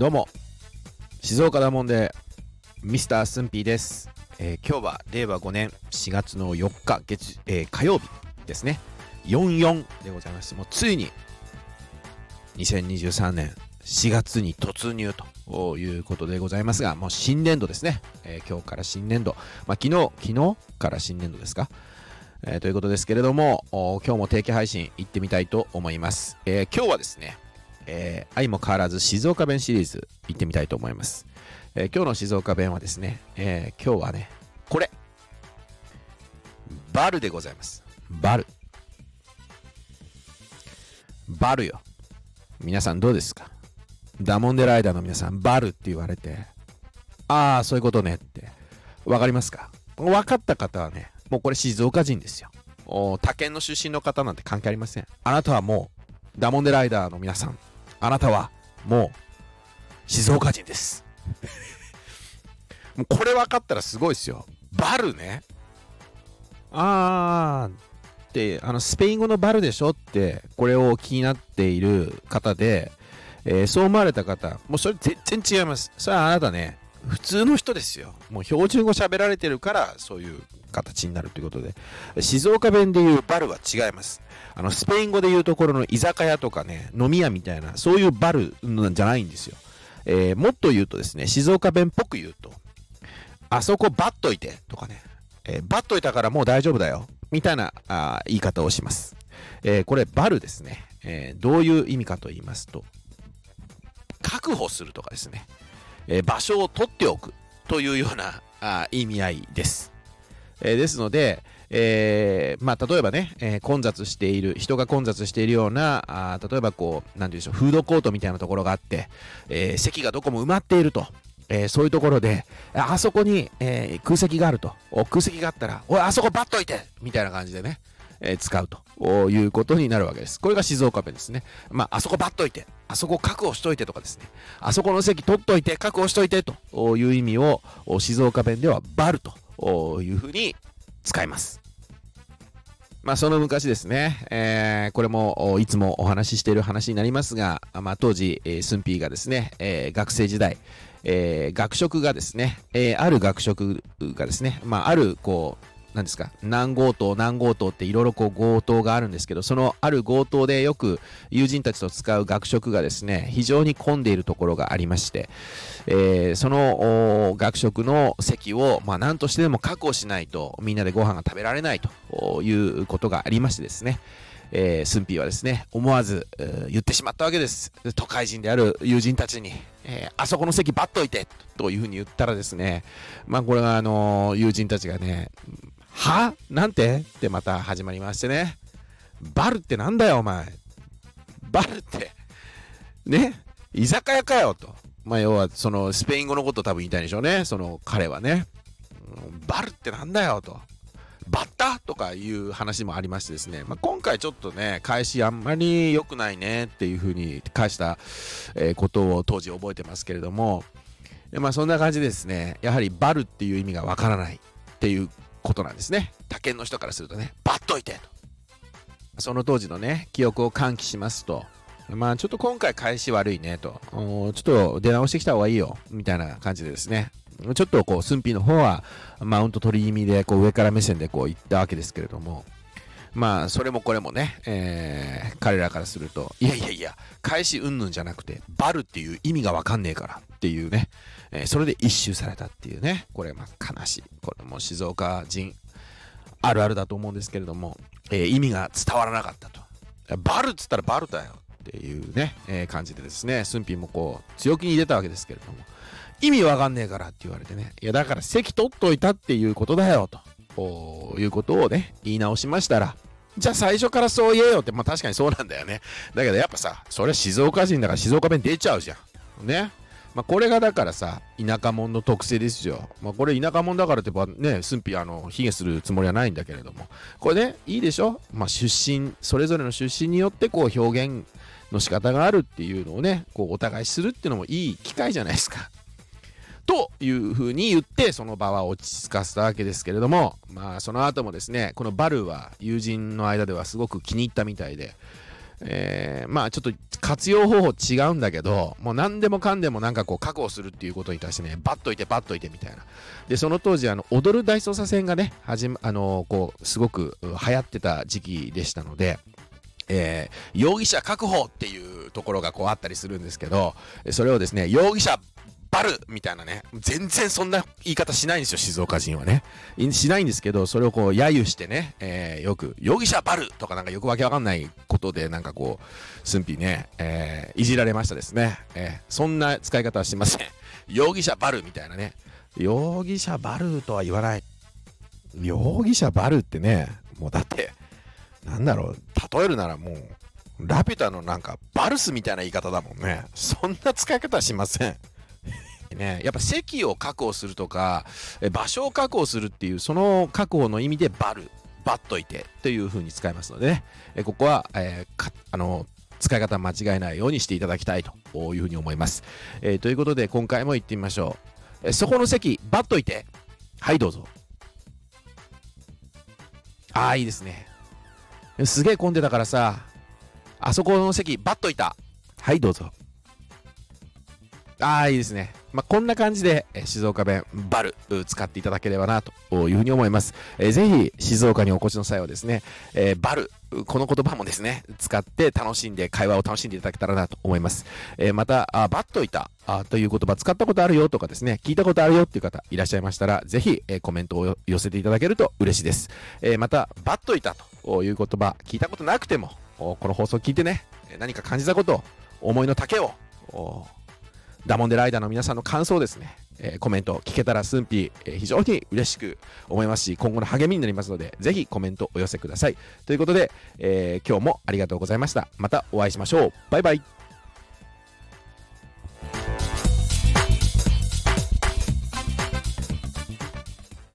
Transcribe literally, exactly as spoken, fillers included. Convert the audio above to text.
どうも、静岡だもんでミスタースンピーです。えー、今日はれいわごねんしがつのよっか月、えー、火曜日ですね。よんじゅうよんでございまして、もうついににせんにじゅうさんねんしがつに突入ということでございますが、もう新年度ですね。えー、今日から新年度、まあ、昨日昨日から新年度ですか、えー、ということですけれども、今日も定期配信行ってみたいと思います。えー、今日はですね、えー、相も変わらず静岡弁シリーズ行ってみたいと思います。えー、今日の静岡弁はですね、えー、今日はねこれバルでございます。バルバルよ、皆さんどうですか？ダモンデライダーの皆さん、バルって言われて、ああそういうことねって分かりますか？分かった方はね、もうこれ静岡人ですよ。他県の出身の方なんて関係ありません。あなたはもうダモンデライダーの皆さん、あなたはもう静岡人です。もうこれ分かったらすごいですよ。バルね、あーってあのスペイン語のバルでしょって、これを気になっている方で、えー、そう思われた方、もうそれ全然違います。それはあなたね、普通の人ですよ。もう標準語喋られてるからそういう形になるということで、静岡弁でいうバルは違います。あのスペイン語でいうところの居酒屋とかね、飲み屋みたいな、そういうバルなんじゃないんですよ。えー、もっと言うとですね、静岡弁っぽく言うと、あそこバッといてとかね、えー、バッといたからもう大丈夫だよみたいなあ言い方をします。えー、これバルですね。えー、どういう意味かと言いますと、確保するとかですね、えー、場所を取っておくというようなあ意味合いです。えー、ですので、えーまあ、例えばね、えー、混雑している人が混雑しているような、あ例えばこうなんていうんでしょう、フードコートみたいなところがあって、えー、席がどこも埋まっていると、えー、そういうところで、あそこに、えー、空席があると、空席があったら、おいあそこバッといてみたいな感じでね、えー、使うということになるわけです。これが静岡弁ですね。まあ、あそこバッといて、あそこ確保しといてとかですね、あそこの席取っといて、確保しといてという意味を静岡弁ではバルというふうに使います。まあ、その昔ですね、えー、これもいつもお話ししている話になりますが、まあ、当時、えー、スンピーがですね、えー、学生時代、えー、学食がですね、えー、ある学食がですね、まあ、あるこうなんですか、何号棟何号棟っていろいろこう号棟があるんですけど、そのある号棟でよく友人たちと使う学食がですね、非常に混んでいるところがありまして、えー、その学食の席を、まあ、何としてでも確保しないとみんなでご飯が食べられないということがありましてですね、えー、スンピーはですね、思わず言ってしまったわけです。都会人である友人たちに、えー、あそこの席バッといてというふうに言ったらですね、まあこれはあのー、友人たちがね、はなんてってまた始まりましてね、バルってなんだよお前、バルってね、居酒屋かよと、まあ要はそのスペイン語のことを多分言いたいんでしょうね、その彼はね、バルってなんだよと、バッタとかいう話もありましてですね、まあ、今回ちょっとね、返しあんまり良くないねっていう風に返したことを当時覚えてますけれども、まあそんな感じですね。やはりバルっていう意味がわからないっていうことなんですね。他県の人からするとね、バッといてと、その当時のね記憶を喚起しますと、まあちょっと今回返し悪いねと、ちょっと出直してきた方がいいよみたいな感じでですね、ちょっとこうスンピーの方はマウント取り気味でこう上から目線でこう言ったわけですけれども、まあそれもこれもね、えー、彼らからすると、いやいやいや返しうんぬんじゃなくて、バルっていう意味が分かんねえからっていうね、えー、それで一蹴されたっていうね、これまあ悲しい、これも静岡人あるあるだと思うんですけれども、えー、意味が伝わらなかったと、バルっつったらバルだよっていうね、えー、感じでですね、スンピーもこう強気に出たわけですけれども、意味わかんねえからって言われてね、いやだから席取っといたっていうことだよと、こういうことをね言い直しましたら、じゃあ最初からそう言えよって、まあ確かにそうなんだよね。だけどやっぱさ、それ静岡人だから静岡弁出ちゃうじゃんね。まあこれがだからさ、田舎者の特性ですよ。まあこれ田舎者だからってばね、スンピあの卑下するつもりはないんだけれども、これねいいでしょ。まあ出身、それぞれの出身によってこう表現の仕方があるっていうのをね、こうお互いするっていうのもいい機会じゃないですか。というふうに言ってその場は落ち着かせたわけですけれども、まあその後もですね、このバルは友人の間ではすごく気に入ったみたいで、えー、まあちょっと活用方法違うんだけど、もう何でもかんでもなんかこう確保するっていうことに対してね、バッといてバッといてみたいな。で、その当時あの踊る大捜査線がね、はじ、あのー、こうすごく流行ってた時期でしたので、えー、容疑者確保っていうところがこうあったりするんですけど、それをですね、容疑者バルみたいなね、全然そんな言い方しないんですよ、静岡人はね。しないんですけど、それをこう、揶揄してね、えー、よく、容疑者バルとかなんかよくわけわかんないことで、なんかこう、すんぴね、えー、いじられましたですね。えー、そんな使い方はしてません。容疑者バルみたいなね。容疑者バルとは言わない。容疑者バルってね、もうだって、なんだろう、例えるならもう、ラピュタのなんか、バルスみたいな言い方だもんね。そんな使い方はしません。ね、やっぱ席を確保するとか場所を確保するっていうその確保の意味でバルバッといてという風に使いますので、ね、えここは、えー、かあの使い方間違えないようにしていただきたいという風に思います、えー、ということで今回も行ってみましょう、えー、そこの席バッといて、はいどうぞ。ああいいですね。すげえ混んでたからさ、あそこの席バッといた、はいどうぞ。ああいいですね。まあ、こんな感じで静岡弁バル使っていただければなというふうに思います、えー、ぜひ静岡にお越しの際はですね、えー、バルこの言葉もですね使って楽しんで会話を楽しんでいただけたらなと思います、えー、またあバッといたあという言葉使ったことあるよとかですね聞いたことあるよっていう方いらっしゃいましたらぜひ、えー、コメントを寄せていただけると嬉しいです、えー、またバッといたという言葉聞いたことなくてもこの放送聞いてね何か感じたことを思いの丈をダモンデライダーの皆さんの感想ですね、えー、コメント聞けたらすんぴ、えー、非常に嬉しく思いますし今後の励みになりますのでぜひコメントお寄せくださいということで、えー、今日もありがとうございました。またお会いしましょう。バイバイ。